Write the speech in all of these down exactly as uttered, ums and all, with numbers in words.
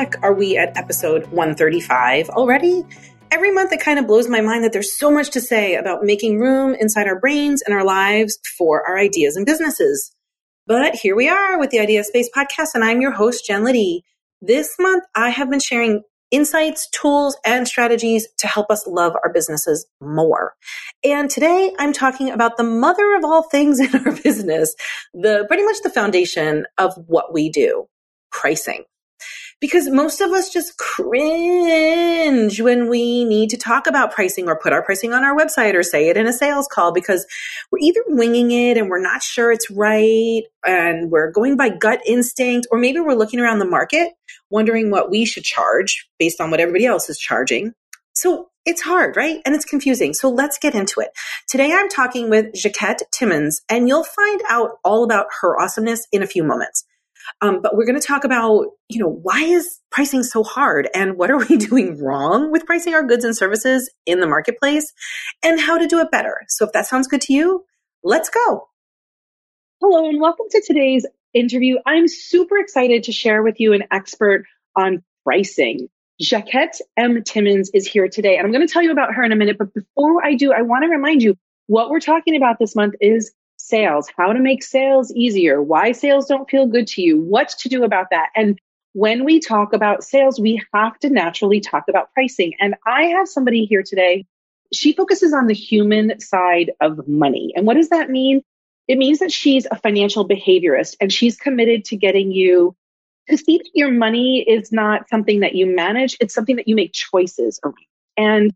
heck are we at episode one thirty-five already? Every month it kind of blows my mind that there's so much to say about making room inside our brains and our lives for our ideas and businesses. But here we are with the Idea Space Podcast, and I'm your host, Jen Liddy. This month, I have been sharing insights, tools, and strategies to help us love our businesses more. And today, I'm talking about the mother of all things in our business, the pretty much the foundation of what we do, pricing. Because most of us just cringe when we need to talk about pricing or put our pricing on our website or say it in a sales call because we're either winging it and we're not sure it's right and we're going by gut instinct, or maybe we're looking around the market wondering what we should charge based on what everybody else is charging. So it's hard, right? And it's confusing. So let's get into it. Today I'm talking with Jaquette Timmons, and you'll find out all about her awesomeness in a few moments. Um, but we're going to talk about, you know, why is pricing so hard and what are we doing wrong with pricing our goods and services in the marketplace and how to do it better. So if that sounds good to you, let's go. Hello and welcome to today's interview. I'm super excited to share with you an expert on pricing. Jaquette M. Timmons is here today, and I'm going to tell you about her in a minute. But before I do, I want to remind you what we're talking about this month is sales, how to make sales easier, why sales don't feel good to you, what to do about that. And when we talk about sales, we have to naturally talk about pricing. And I have somebody here today. She focuses on the human side of money. And what does that mean? It means that she's a financial behaviorist, and she's committed to getting you to see that your money is not something that you manage. It's something that you make choices around. And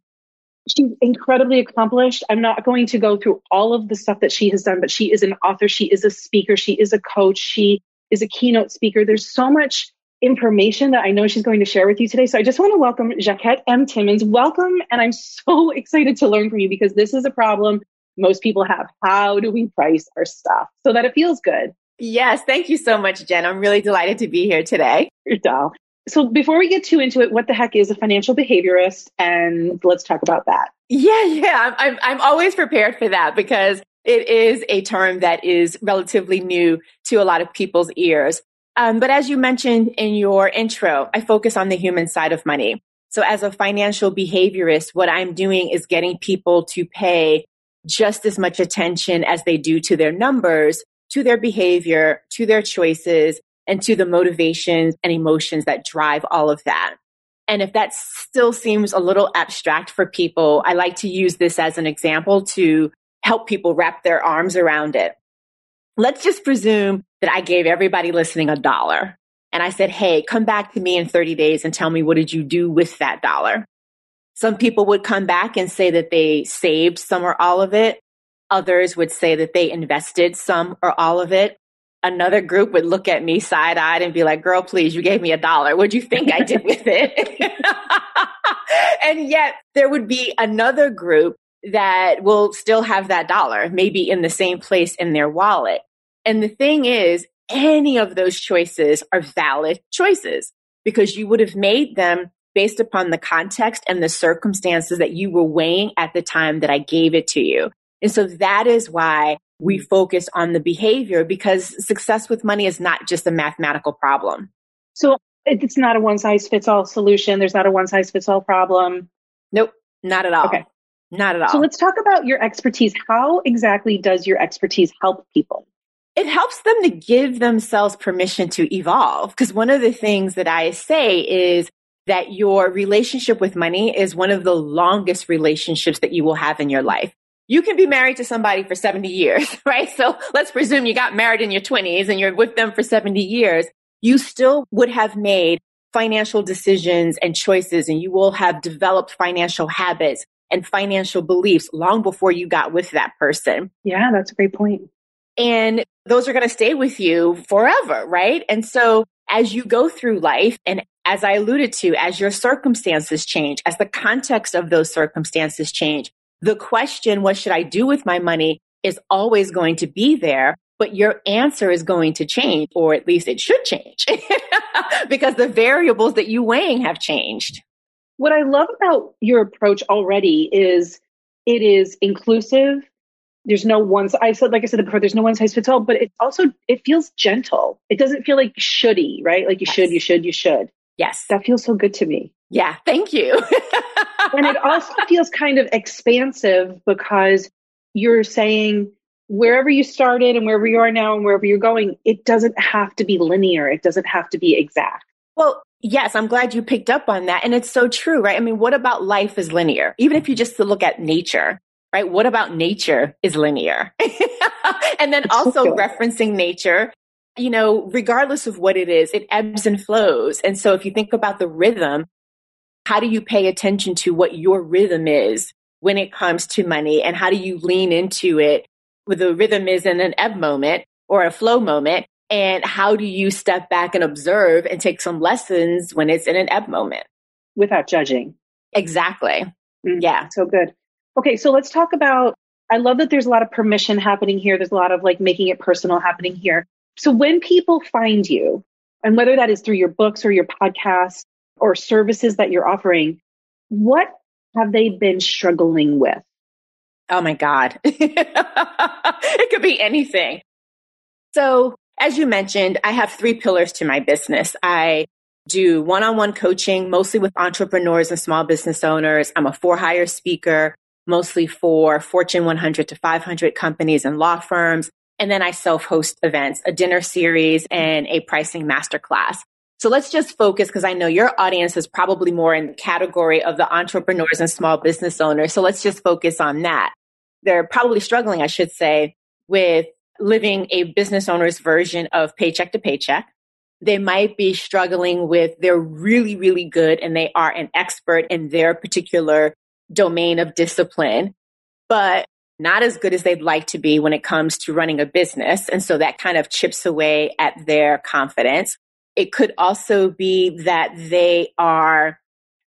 she's incredibly accomplished. I'm not going to go through all of the stuff that she has done, but she is an author. She is a speaker. She is a coach. She is a keynote speaker. There's so much information that I know she's going to share with you today. So I just want to welcome Jaquette M. Timmons. Welcome. And I'm so excited to learn from you because this is a problem most people have. How do we price our stuff so that it feels good? Yes. Thank you so much, Jen. I'm really delighted to be here today. You're dull. So before we get too into it, what the heck is a financial behaviorist? And let's talk about that. Yeah, yeah. I'm, I'm, I'm always prepared for that because it is a term that is relatively new to a lot of people's ears. Um, but as you mentioned in your intro, I focus on the human side of money. So as a financial behaviorist, what I'm doing is getting people to pay just as much attention as they do to their numbers, to their behavior, to their choices, and to the motivations and emotions that drive all of that. And if that still seems a little abstract for people, I like to use this as an example to help people wrap their arms around it. Let's just presume that I gave everybody listening a dollar. And I said, hey, come back to me in thirty days and tell me, what did you do with that dollar? Some people would come back and say that they saved some or all of it. Others would say that they invested some or all of it. Another group would look at me side-eyed and be like, girl, please, you gave me a dollar. What do you think I did with it? And yet there would be another group that will still have that dollar, maybe in the same place in their wallet. And the thing is, any of those choices are valid choices because you would have made them based upon the context and the circumstances that you were weighing at the time that I gave it to you. And so that is why we focus on the behavior, because success with money is not just a mathematical problem. So it's not a one-size-fits-all solution. There's not a one-size-fits-all problem. Nope, not at all. Okay. Not at all. So let's talk about your expertise. How exactly does your expertise help people? It helps them to give themselves permission to evolve, because one of the things that I say is that your relationship with money is one of the longest relationships that you will have in your life. You can be married to somebody for seventy years, right? So let's presume you got married in your twenties and you're with them for seventy years. You still would have made financial decisions and choices, and you will have developed financial habits and financial beliefs long before you got with that person. Yeah, that's a great point. And those are going to stay with you forever, right? And so as you go through life, and as I alluded to, as your circumstances change, as the context of those circumstances change, the question, what should I do with my money, is always going to be there, but your answer is going to change, or at least it should change because the variables that you weighing have changed. What I love about your approach already is it is inclusive. There's no one, I said, like I said before, there's no one size fits all, but it also, it feels gentle. It doesn't feel like shouldy, right? Like you yes. should, you should, you should. Yes. That feels so good to me. Yeah. Thank you. And it also feels kind of expansive because you're saying wherever you started and wherever you are now and wherever you're going, it doesn't have to be linear. It doesn't have to be exact. Well, yes, I'm glad you picked up on that. And it's so true, right? I mean, what about life is linear? Even if you just look at nature, right? What about nature is linear? And then it's also so referencing nature, you know, regardless of what it is, it ebbs and flows. And so if you think about the rhythm, how do you pay attention to what your rhythm is when it comes to money? And how do you lean into it with the rhythm is in an ebb moment or a flow moment? And how do you step back and observe and take some lessons when it's in an ebb moment? Without judging. Exactly. Mm-hmm. Yeah. So good. Okay. So let's talk about, I love that there's a lot of permission happening here. There's a lot of like making it personal happening here. So when people find you, and whether that is through your books or your podcasts or services that you're offering, what have they been struggling with? Oh my God. It could be anything. So as you mentioned, I have three pillars to my business. I do one-on-one coaching, mostly with entrepreneurs and small business owners. I'm a for-hire speaker, mostly for Fortune one hundred to five hundred companies and law firms. And then I self-host events, a dinner series, and a pricing masterclass. So let's just focus because I know your audience is probably more in the category of the entrepreneurs and small business owners. So let's just focus on that. They're probably struggling, I should say, with living a business owner's version of paycheck to paycheck. They might be struggling with they're really, really good and they are an expert in their particular domain of discipline, but not as good as they'd like to be when it comes to running a business. And so that kind of chips away at their confidence. It could also be that they are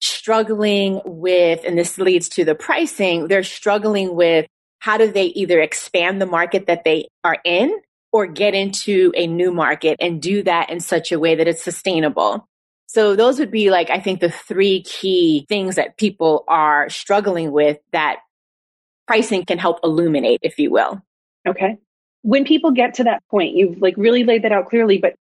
struggling with, and this leads to the pricing, they're struggling with how do they either expand the market that they are in or get into a new market and do that in such a way that it's sustainable. So those would be like, I think the three key things that people are struggling with that pricing can help illuminate, if you will. Okay. When people get to that point, you've like really laid that out clearly, but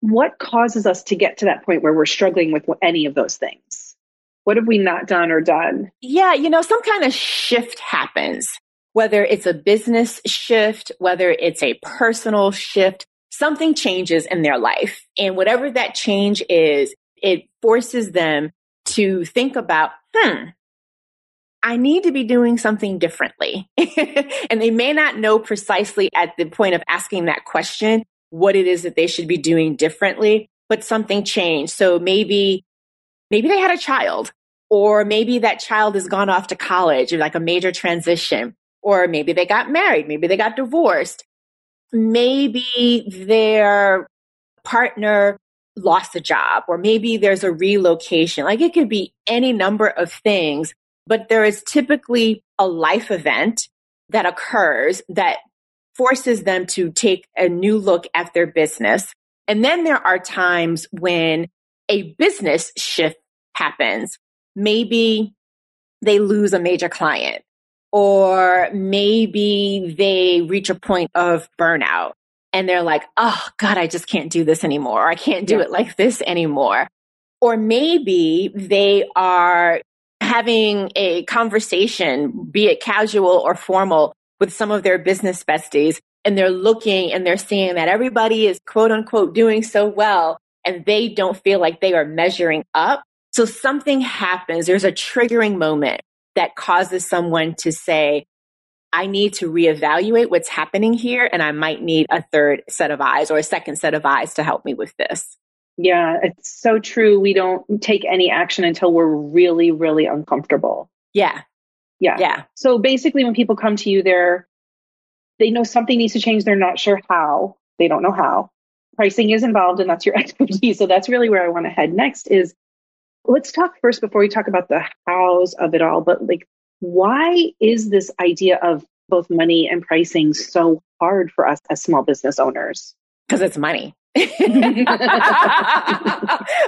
what causes us to get to that point where we're struggling with any of those things? What have we not done or done? Yeah, you know, some kind of shift happens, whether it's a business shift, whether it's a personal shift, something changes in their life. And whatever that change is, it forces them to think about, hmm, I need to be doing something differently. And they may not know precisely at the point of asking that question what it is that they should be doing differently, but something changed. So maybe, maybe they had a child, or maybe that child has gone off to college, or like a major transition, or maybe they got married, maybe they got divorced, maybe their partner lost a job, or maybe there's a relocation. Like it could be any number of things, but there is typically a life event that occurs that forces them to take a new look at their business. And then there are times when a business shift happens. Maybe they lose a major client, or maybe they reach a point of burnout and they're like, oh God, I just can't do this anymore. Or I can't do yeah. it like this anymore. Or maybe they are having a conversation, be it casual or formal, with some of their business besties, and they're looking and they're seeing that everybody is quote unquote doing so well and they don't feel like they are measuring up. So something happens. There's a triggering moment that causes someone to say, I need to reevaluate what's happening here, and I might need a third set of eyes or a second set of eyes to help me with this. Yeah, it's so true. We don't take any action until we're really, really uncomfortable. Yeah. Yeah. Yeah. So basically when people come to you, they're, they know something needs to change. They're not sure how. They don't know how. Pricing is involved, and that's your expertise. So that's really where I want to head next is, let's talk first before we talk about the hows of it all, but like, why is this idea of both money and pricing so hard for us as small business owners? Because it's money.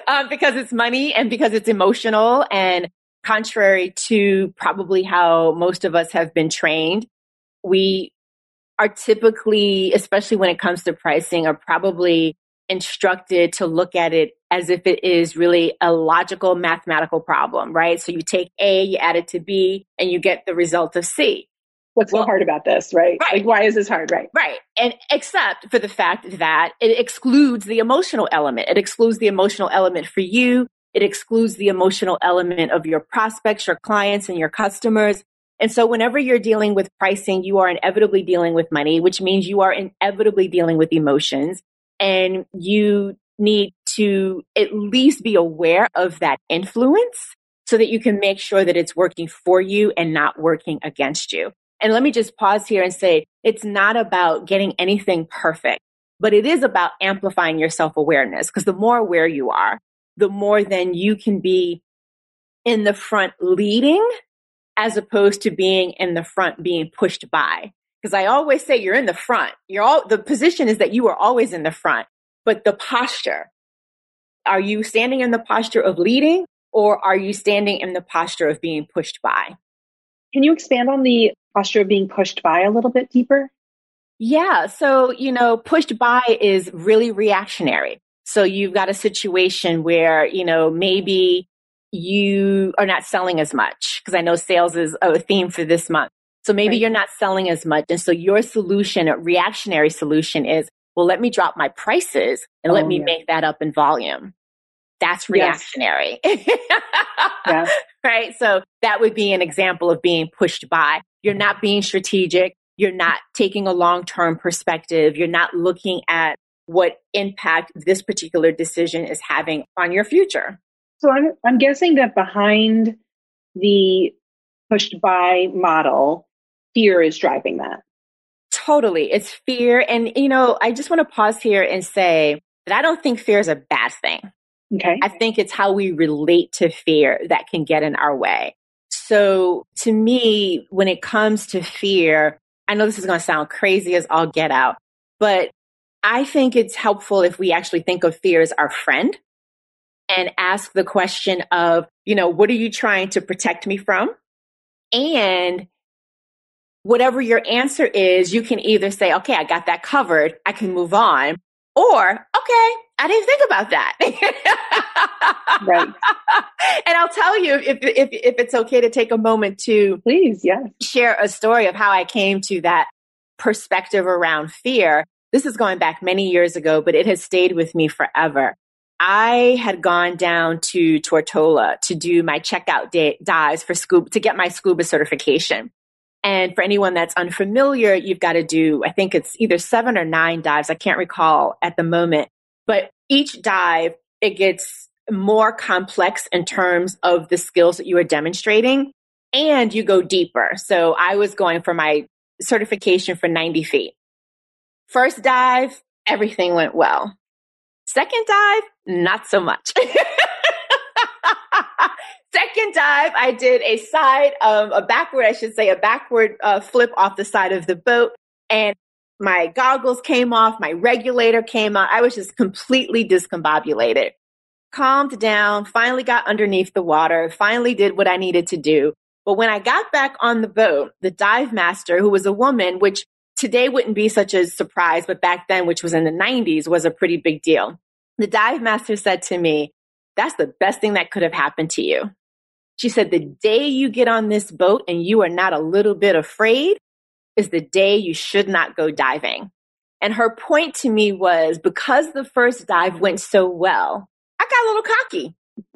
um, because it's money and because it's emotional, and contrary to probably how most of us have been trained, we are typically, especially when it comes to pricing, are probably instructed to look at it as if it is really a logical mathematical problem, right? So you take A, you add it to B, and you get the result of C. What's well, so hard about this, right? right? Like, why is this hard, right? Right. And except for the fact that it excludes the emotional element. It excludes the emotional element for you. It excludes the emotional element of your prospects, your clients, and your customers. And so whenever you're dealing with pricing, you are inevitably dealing with money, which means you are inevitably dealing with emotions. And you need to at least be aware of that influence so that you can make sure that it's working for you and not working against you. And let me just pause here and say, it's not about getting anything perfect, but it is about amplifying your self-awareness, because the more aware you are, the more then you can be in the front leading as opposed to being in the front being pushed by. Because I always say you're in the front. You're all, the position is that you are always in the front, but the posture, are you standing in the posture of leading, or are you standing in the posture of being pushed by? Can you expand on the posture of being pushed by a little bit deeper? Yeah. So, you know, pushed by is really reactionary. So you've got a situation where, you know, maybe you are not selling as much, because I know sales is a theme for this month. So maybe right. You're not selling as much. And so your solution, a reactionary solution, is, well, let me drop my prices and oh, let me yeah. make that up in volume. That's reactionary. Yes. yeah. Right. So that would be an example of being pushed by. You're not being strategic. You're not taking a long-term perspective. You're not looking at what impact this particular decision is having on your future. So I'm, I'm guessing that behind the pushed by model, fear is driving that. Totally. It's fear. And, you know, I just want to pause here and say that I don't think fear is a bad thing. Okay. I think it's how we relate to fear that can get in our way. So to me, when it comes to fear, I know this is going to sound crazy as all get out, but I think it's helpful if we actually think of fear as our friend and ask the question of, you know, what are you trying to protect me from? And whatever your answer is, you can either say, okay, I got that covered, I can move on, or, okay, I didn't think about that. Right. And I'll tell you, if, if if it's okay to take a moment to please, yeah, share a story of how I came to that perspective around fear. This is going back many years ago, but it has stayed with me forever. I had gone down to Tortola to do my checkout day, dives for scuba, to get my scuba certification. And for anyone that's unfamiliar, you've got to do, I think it's either seven or nine dives. I can't recall at the moment, but each dive, it gets more complex in terms of the skills that you are demonstrating, and you go deeper. So I was going for my certification for ninety feet. First dive, everything went well. Second dive, not so much. Second dive, I did a side, um, a backward, I should say, a backward uh, flip off the side of the boat. And my goggles came off, my regulator came out. I was just completely discombobulated. Calmed down, finally got underneath the water, finally did what I needed to do. But when I got back on the boat, the dive master, who was a woman, which today wouldn't be such a surprise, but back then, which was in the nineties, was a pretty big deal. The dive master said to me, "That's the best thing that could have happened to you." She said, "The day you get on this boat and you are not a little bit afraid is the day you should not go diving." And her point to me was, because the first dive went so well, I got a little cocky.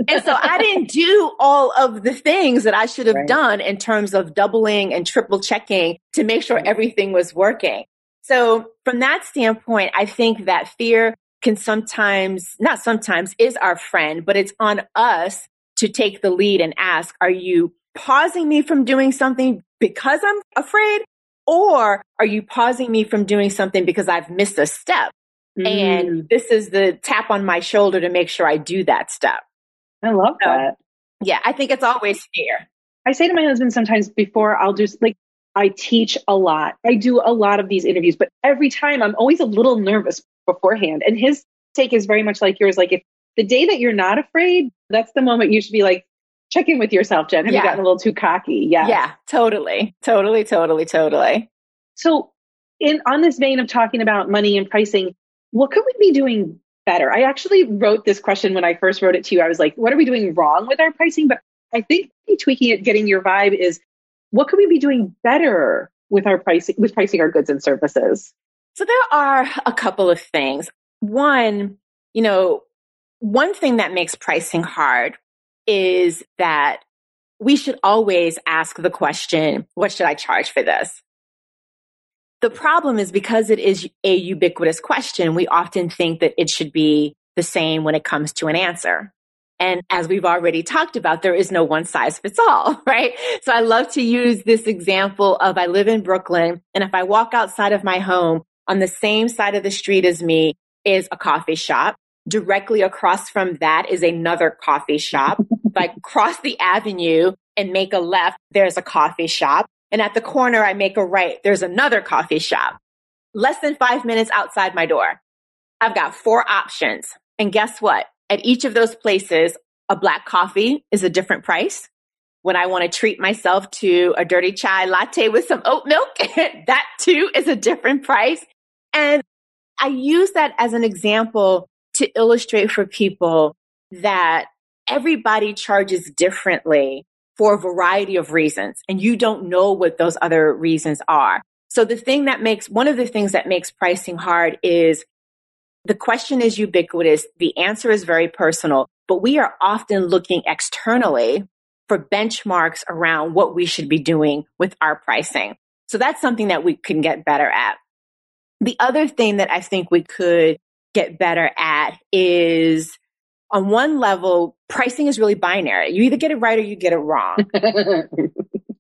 And so I didn't do all of the things that I should have right. done in terms of doubling and triple checking to make sure everything was working. So from that standpoint, I think that fear can sometimes, not sometimes, is our friend, but it's on us to take the lead and ask, are you pausing me from doing something because I'm afraid? Or are you pausing me from doing something because I've missed a step? Mm. And this is the tap on my shoulder to make sure I do that step. I love that. Yeah, I think it's always fear. I say to my husband sometimes before I'll do, like, I teach a lot. I do a lot of these interviews, but every time I'm always a little nervous beforehand. And his take is very much like yours. Like, if the day that you're not afraid, that's the moment you should be like, check in with yourself, Jen. Have yeah. you gotten a little too cocky? Yeah. Yeah, totally. Totally, totally, totally. So in on this vein of talking about money and pricing, what could we be doing better? I actually wrote this question when I first wrote it to you. I was like, what are we doing wrong with our pricing? But I think tweaking it, getting your vibe is, what could we be doing better with our pricing, with pricing our goods and services? So there are a couple of things. One, you know, one thing that makes pricing hard is that we should always ask the question, what should I charge for this? The problem is because it is a ubiquitous question, we often think that it should be the same when it comes to an answer. And as we've already talked about, there is no one size fits all, right? So I love to use this example of I live in Brooklyn, and if I walk outside of my home, on the same side of the street as me is a coffee shop. Directly across from that is another coffee shop. If I cross the avenue and make a left, there's a coffee shop. And at the corner, I make a right, there's another coffee shop. Less than five minutes outside my door, I've got four options. And guess what? At each of those places, a black coffee is a different price. When I want to treat myself to a dirty chai latte with some oat milk, that too is a different price. And I use that as an example to illustrate for people that everybody charges differently for a variety of reasons, and you don't know what those other reasons are. So the thing that makes, one of the things that makes pricing hard is the question is ubiquitous, the answer is very personal, but we are often looking externally for benchmarks around what we should be doing with our pricing. So that's something that we can get better at. The other thing that I think we could get better at is, on one level, pricing is really binary. You either get it right or you get it wrong,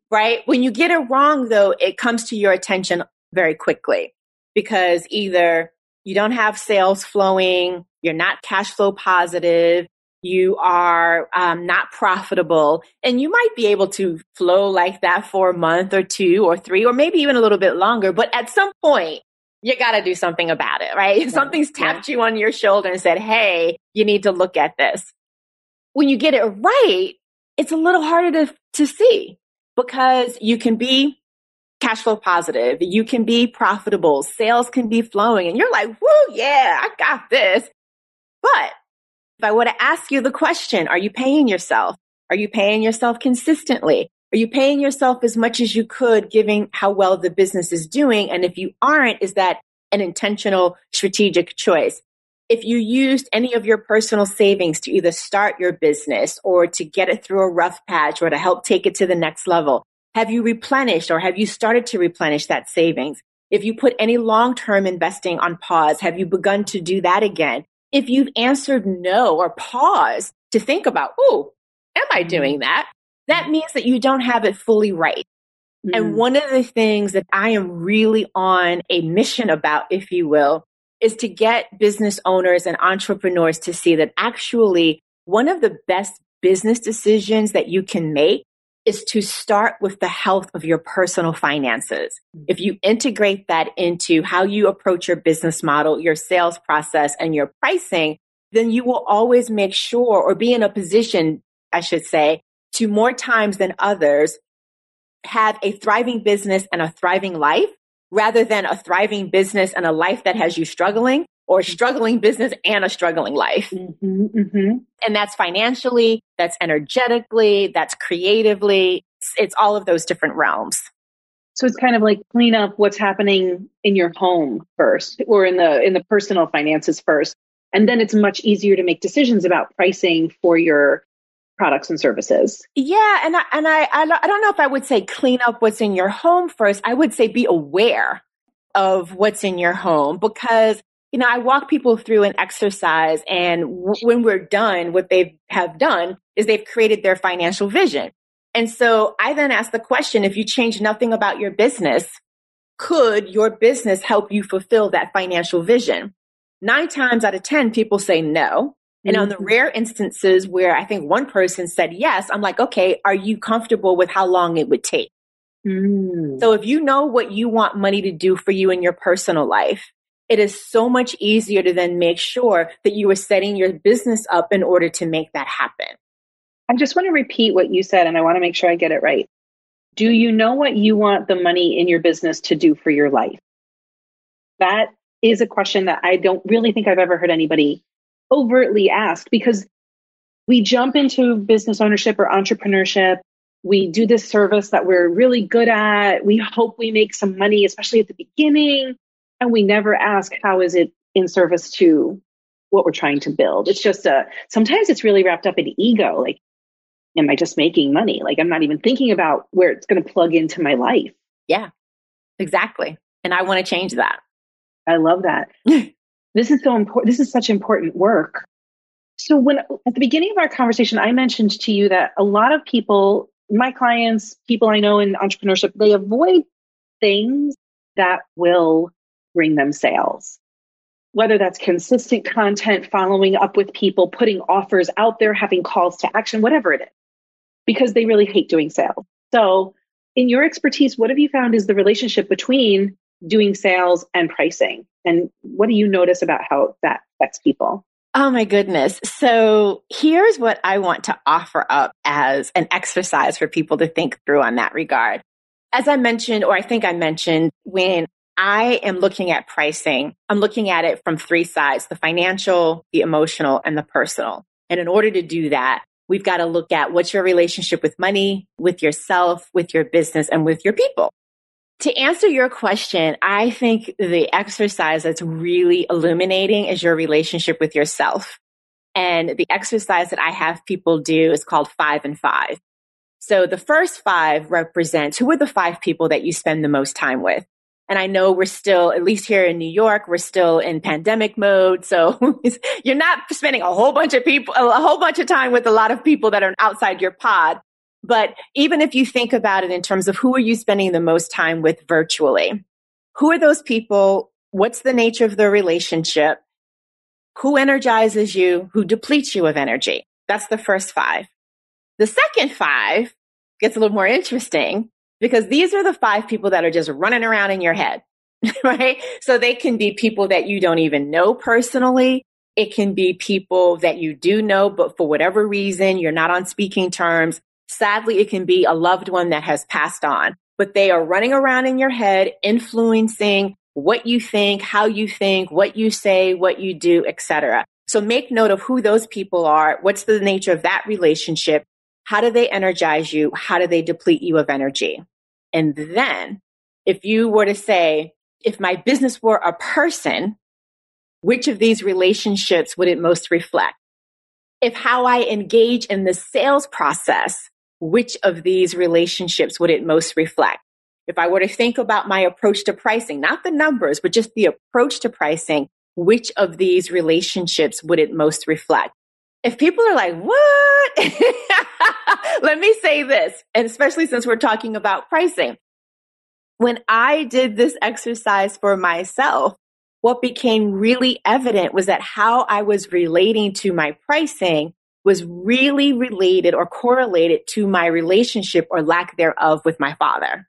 right? When you get it wrong, though, it comes to your attention very quickly because either you don't have sales flowing, you're not cash flow positive, you are um, not profitable, and you might be able to flow like that for a month or two or three or maybe even a little bit longer. But at some point, you got to do something about it, right? Yeah. Something's tapped yeah. you on your shoulder and said, hey, you need to look at this. When you get it right, it's a little harder to, to see because you can be cash flow positive. You can be profitable. Sales can be flowing. And you're like, woo, yeah, I got this. But if I were to ask you the question, are you paying yourself? Are you paying yourself consistently? Are you paying yourself as much as you could, given how well the business is doing? And if you aren't, is that an intentional strategic choice? If you used any of your personal savings to either start your business or to get it through a rough patch or to help take it to the next level, have you replenished or have you started to replenish that savings? If you put any long-term investing on pause, have you begun to do that again? If you've answered no or paused to think about, oh, am I doing that? That means that you don't have it fully right. Mm. And one of the things that I am really on a mission about, if you will, is to get business owners and entrepreneurs to see that actually one of the best business decisions that you can make is to start with the health of your personal finances. Mm. If you integrate that into how you approach your business model, your sales process, and your pricing, then you will always make sure or be in a position, I should say, to more times than others, have a thriving business and a thriving life rather than a thriving business and a life that has you struggling or a struggling business and a struggling life. Mm-hmm, mm-hmm. And that's financially, that's energetically, that's creatively. It's, it's all of those different realms. So it's kind of like clean up what's happening in your home first or in the in the personal finances first. And then it's much easier to make decisions about pricing for your products and services. Yeah. And I, and I, I, I don't know if I would say clean up what's in your home first. I would say be aware of what's in your home because, you know, I walk people through an exercise and w- when we're done, what they have done is they've created their financial vision. And so I then ask the question, if you change nothing about your business, could your business help you fulfill that financial vision? Nine times out of ten, people say no. And on the rare instances where I think one person said yes, I'm like, okay, are you comfortable with how long it would take? Mm. So if you know what you want money to do for you in your personal life, it is so much easier to then make sure that you are setting your business up in order to make that happen. I just want to repeat what you said, and I want to make sure I get it right. Do you know what you want the money in your business to do for your life? That is a question that I don't really think I've ever heard anybody overtly asked, because we jump into business ownership or entrepreneurship. We do this service that we're really good at. We hope we make some money, especially at the beginning. And we never ask, how is it in service to what we're trying to build? It's just a, sometimes it's really wrapped up in ego. Like, am I just making money? Like, I'm not even thinking about where it's going to plug into my life. Yeah, exactly. And I want to change that. I love that. This is so important. This is such important work. So when, at the beginning of our conversation, I mentioned to you that a lot of people, my clients, people I know in entrepreneurship, they avoid things that will bring them sales. Whether that's consistent content, following up with people, putting offers out there, having calls to action, whatever it is, because they really hate doing sales. So in your expertise, what have you found is the relationship between doing sales and pricing? And what do you notice about how that affects people? Oh my goodness. So here's what I want to offer up as an exercise for people to think through on that regard. As I mentioned, or I think I mentioned, when I am looking at pricing, I'm looking at it from three sides: the financial, the emotional, and the personal. And in order to do that, we've got to look at what's your relationship with money, with yourself, with your business, and with your people. To answer your question, I think the exercise that's really illuminating is your relationship with yourself. And the exercise that I have people do is called five and five. So the first five represents who are the five people that you spend the most time with. And I know we're still, at least here in New York, we're still in pandemic mode. So you're not spending a whole bunch of people, a whole bunch of time with a lot of people that are outside your pod. But even if you think about it in terms of who are you spending the most time with virtually, who are those people? What's the nature of the relationship? Who energizes you? Who depletes you of energy? That's the first five. The second five gets a little more interesting, because these are the five people that are just running around in your head, right? So they can be people that you don't even know personally. It can be people that you do know, but for whatever reason, you're not on speaking terms. Sadly, it can be a loved one that has passed on, but they are running around in your head, influencing what you think, how you think, what you say, what you do, et cetera. So make note of who those people are. What's the nature of that relationship? How do they energize you? How do they deplete you of energy? And then if you were to say, if my business were a person, which of these relationships would it most reflect? If how I engage in the sales process, which of these relationships would it most reflect? If I were to think about my approach to pricing, not the numbers, but just the approach to pricing, which of these relationships would it most reflect? If people are like, what? Let me say this, and especially since we're talking about pricing. When I did this exercise for myself, what became really evident was that how I was relating to my pricing was really related or correlated to my relationship or lack thereof with my father.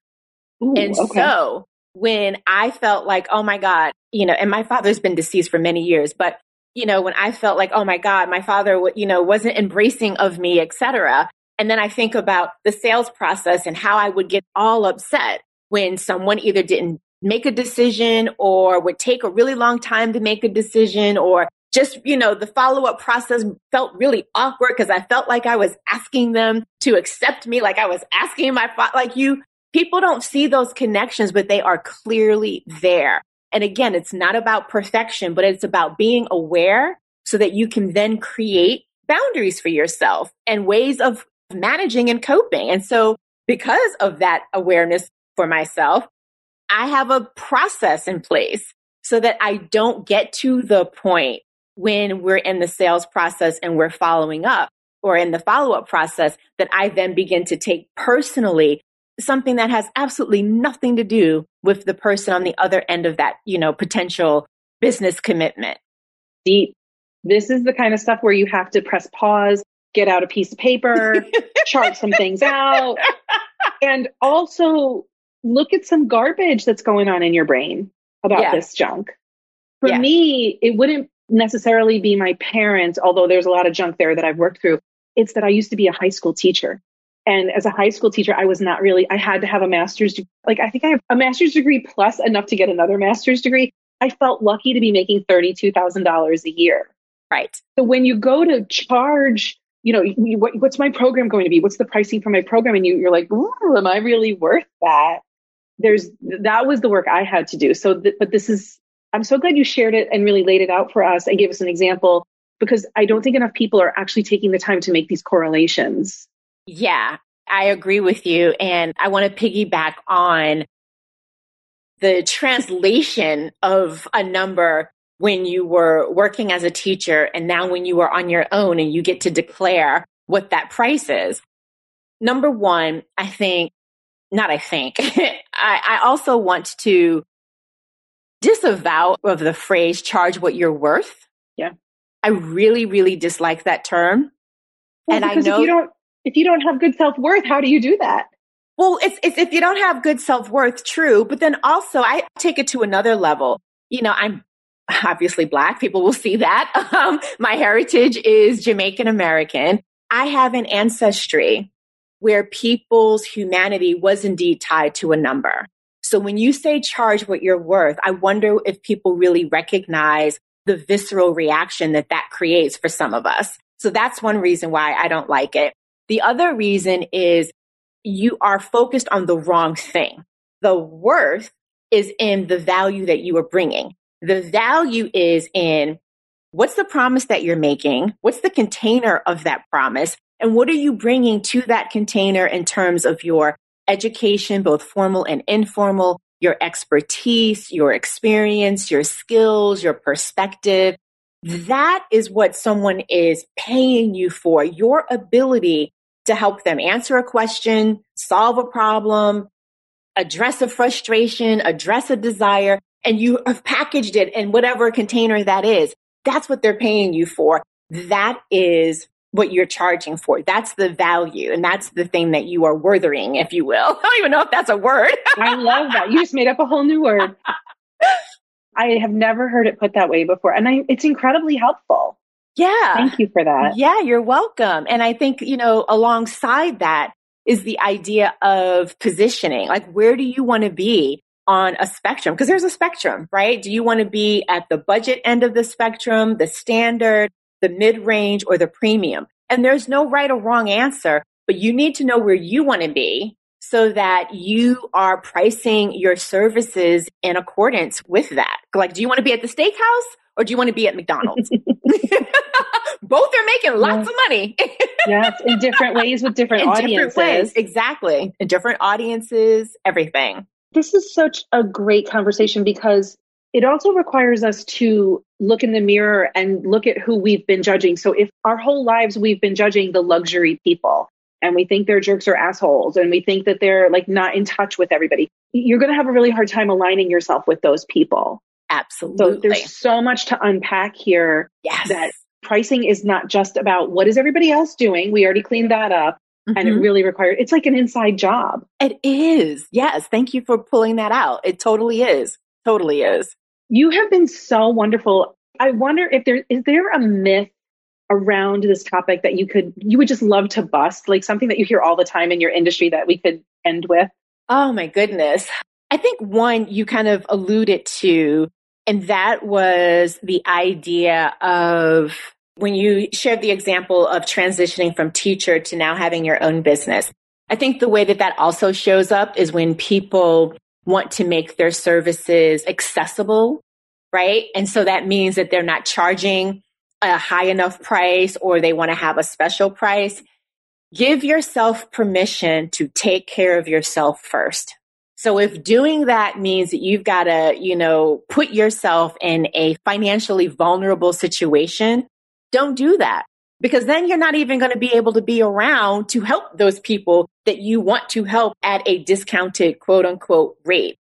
Ooh, and okay. So when I felt like, oh my God, you know, and my father's been deceased for many years, but you know, when I felt like, oh my God, my father, you know, wasn't embracing of me, et cetera. And then I think about the sales process and how I would get all upset when someone either didn't make a decision or would take a really long time to make a decision, or just, you know, the follow-up process felt really awkward because I felt like I was asking them to accept me. Like I was asking my father, like you, people don't see those connections, but they are clearly there. And again, it's not about perfection, but it's about being aware so that you can then create boundaries for yourself and ways of managing and coping. And so because of that awareness for myself, I have a process in place so that I don't get to the point when we're in the sales process and we're following up, or in the follow-up process, that I then begin to take personally something that has absolutely nothing to do with the person on the other end of that, you know, potential business commitment. Deep. This is the kind of stuff where you have to press pause, get out a piece of paper, chart some things out, and also look at some garbage that's going on in your brain about yeah. this junk. For yeah. me, it wouldn't necessarily be my parents, although there's a lot of junk there that I've worked through. It's that I used to be a high school teacher. And as a high school teacher, I was not really, I had to have a master's degree. Like, I think I have a master's degree plus enough to get another master's degree. I felt lucky to be making thirty-two thousand dollars a year. Right. So when you go to charge, you know, what, what's my program going to be? What's the pricing for my program? And you, you're like, ooh, am I really worth that? There's, that was the work I had to do. So, th- but this is, I'm so glad you shared it and really laid it out for us and gave us an example, because I don't think enough people are actually taking the time to make these correlations. Yeah, I agree with you. And I want to piggyback on the translation of a number when you were working as a teacher and now when you are on your own and you get to declare what that price is. Number one, I think, not I think, I, I also want to disavow of the phrase, charge what you're worth. Yeah. I really, really dislike that term. Well, and I know if you don't, if you don't have good self-worth, how do you do that? Well, it's, it's if you don't have good self-worth, true. But then also I take it to another level. You know, I'm obviously Black. People will see that. Um, my heritage is Jamaican American. I have an ancestry where people's humanity was indeed tied to a number. So when you say charge what you're worth, I wonder if people really recognize the visceral reaction that that creates for some of us. So that's one reason why I don't like it. The other reason is you are focused on the wrong thing. The worth is in the value that you are bringing. The value is in what's the promise that you're making? What's the container of that promise? And what are you bringing to that container in terms of your education, both formal and informal, your expertise, your experience, your skills, your perspective? That is what someone is paying you for, your ability to help them answer a question, solve a problem, address a frustration, address a desire, and you have packaged it in whatever container that is. That's what they're paying you for. That is what you're charging for. That's the value. And that's the thing that you are worthering, if you will. I don't even know if that's a word. I love that. You just made up a whole new word. I have never heard it put that way before. And I, it's incredibly helpful. Yeah. Thank you for that. Yeah, you're welcome. And I think, you know, alongside that is the idea of positioning. Like, where do you want to be on a spectrum? Because there's a spectrum, right? Do you want to be at the budget end of the spectrum, the standard, the mid-range, or the premium? And there's no right or wrong answer, but you need to know where you want to be so that you are pricing your services in accordance with that. Like, do you want to be at the steakhouse or do you want to be at McDonald's? Both are making lots yes. of money. Yes, in different ways with different in audiences. Different ways. Exactly. In different audiences, everything. This is such a great conversation because it also requires us to look in the mirror and look at who we've been judging. So if our whole lives we've been judging the luxury people, and we think they're jerks or assholes, and we think that they're like not in touch with everybody, you're going to have a really hard time aligning yourself with those people. Absolutely. So there's so much to unpack here. Yes. That pricing is not just about what is everybody else doing. We already cleaned that up. Mm-hmm. And it really requires, it's like an inside job. It is. Yes. Thank you for pulling that out. It totally is. Totally is. You have been so wonderful. I wonder if there, is there a myth around this topic that you could, you would just love to bust, like something that you hear all the time in your industry that we could end with? Oh my goodness. I think one you kind of alluded to, and that was the idea of when you shared the example of transitioning from teacher to now having your own business. I think the way that that also shows up is when people want to make their services accessible, right? And so that means that they're not charging a high enough price or they want to have a special price. Give yourself permission to take care of yourself first. So if doing that means that you've got to, you know, put yourself in a financially vulnerable situation, don't do that, because then you're not even going to be able to be around to help those people that you want to help at a discounted quote unquote rate.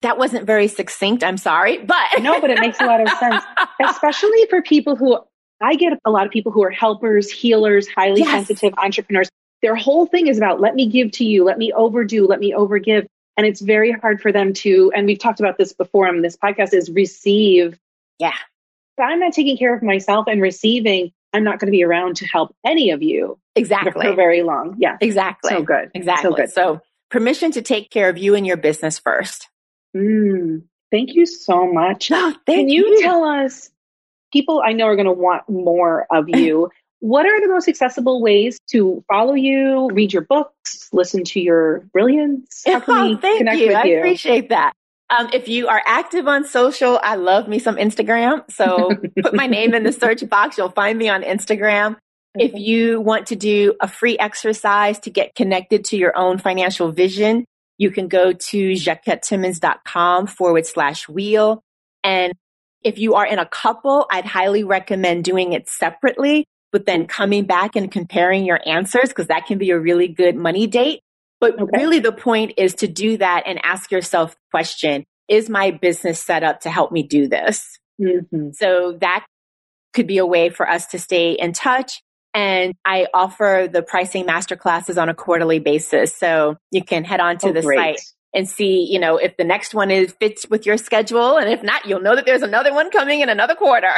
That wasn't very succinct. I'm sorry, but no, but it makes a lot of sense, especially for people who, I get a lot of people who are helpers, healers, highly yes. sensitive entrepreneurs. Their whole thing is about, let me give to you, let me overdo, let me overgive. And it's very hard for them to, and we've talked about this before on this podcast, is receive. Yeah. If I'm not taking care of myself and receiving, I'm not going to be around to help any of you. Exactly. For very long. Yeah. Exactly. So good. Exactly. So good. So permission to take care of you and your business first. Mm, thank you so much. Oh, thank Can you, you tell us people I know are going to want more of you. What are the most accessible ways to follow you, read your books, listen to your brilliance? How can we oh, thank connect you. With you? I appreciate that. Um, if you are active on social, I love me some Instagram. So put my name in the search box. You'll find me on Instagram. If you want to do a free exercise to get connected to your own financial vision, you can go to jaquette timmons dot com forward slash wheel. And if you are in a couple, I'd highly recommend doing it separately, but then coming back and comparing your answers, because that can be a really good money date. But okay. really the point is to do that and ask yourself the question, is my business set up to help me do this? Mm-hmm. So that could be a way for us to stay in touch. And I offer the pricing masterclasses on a quarterly basis. So you can head on to oh, the great. site and see, you know, if the next one is fits with your schedule. And if not, you'll know that there's another one coming in another quarter.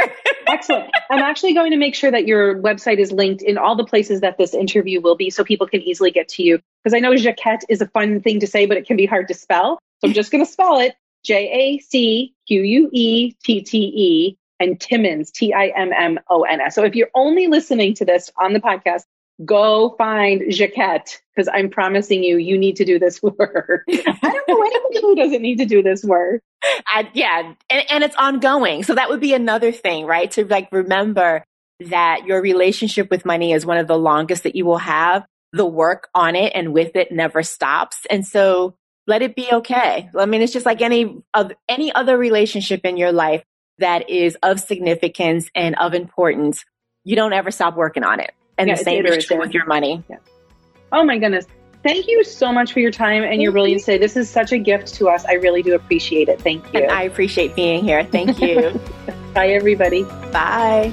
Excellent. I'm actually going to make sure that your website is linked in all the places that this interview will be so people can easily get to you. Because I know Jaquette is a fun thing to say, but it can be hard to spell. So I'm just going to spell it J A C Q U E T T E. And Timmons, T I M M O N S. So if you're only listening to this on the podcast, go find Jaquette, because I'm promising you, you need to do this work. I don't know anybody who doesn't need to do this work. I, yeah. And, and it's ongoing. So that would be another thing, right? To like remember that your relationship with money is one of the longest that you will have. The work on it and with it never stops. And so let it be okay. I mean, it's just like any of any other relationship in your life that is of significance and of importance. You don't ever stop working on it. And yeah, the same is true with your money. Yeah. Oh my goodness. Thank you so much for your time and Thank your brilliance today. This is such a gift to us. I really do appreciate it. Thank you. And I appreciate being here. Thank you. Bye, everybody. Bye.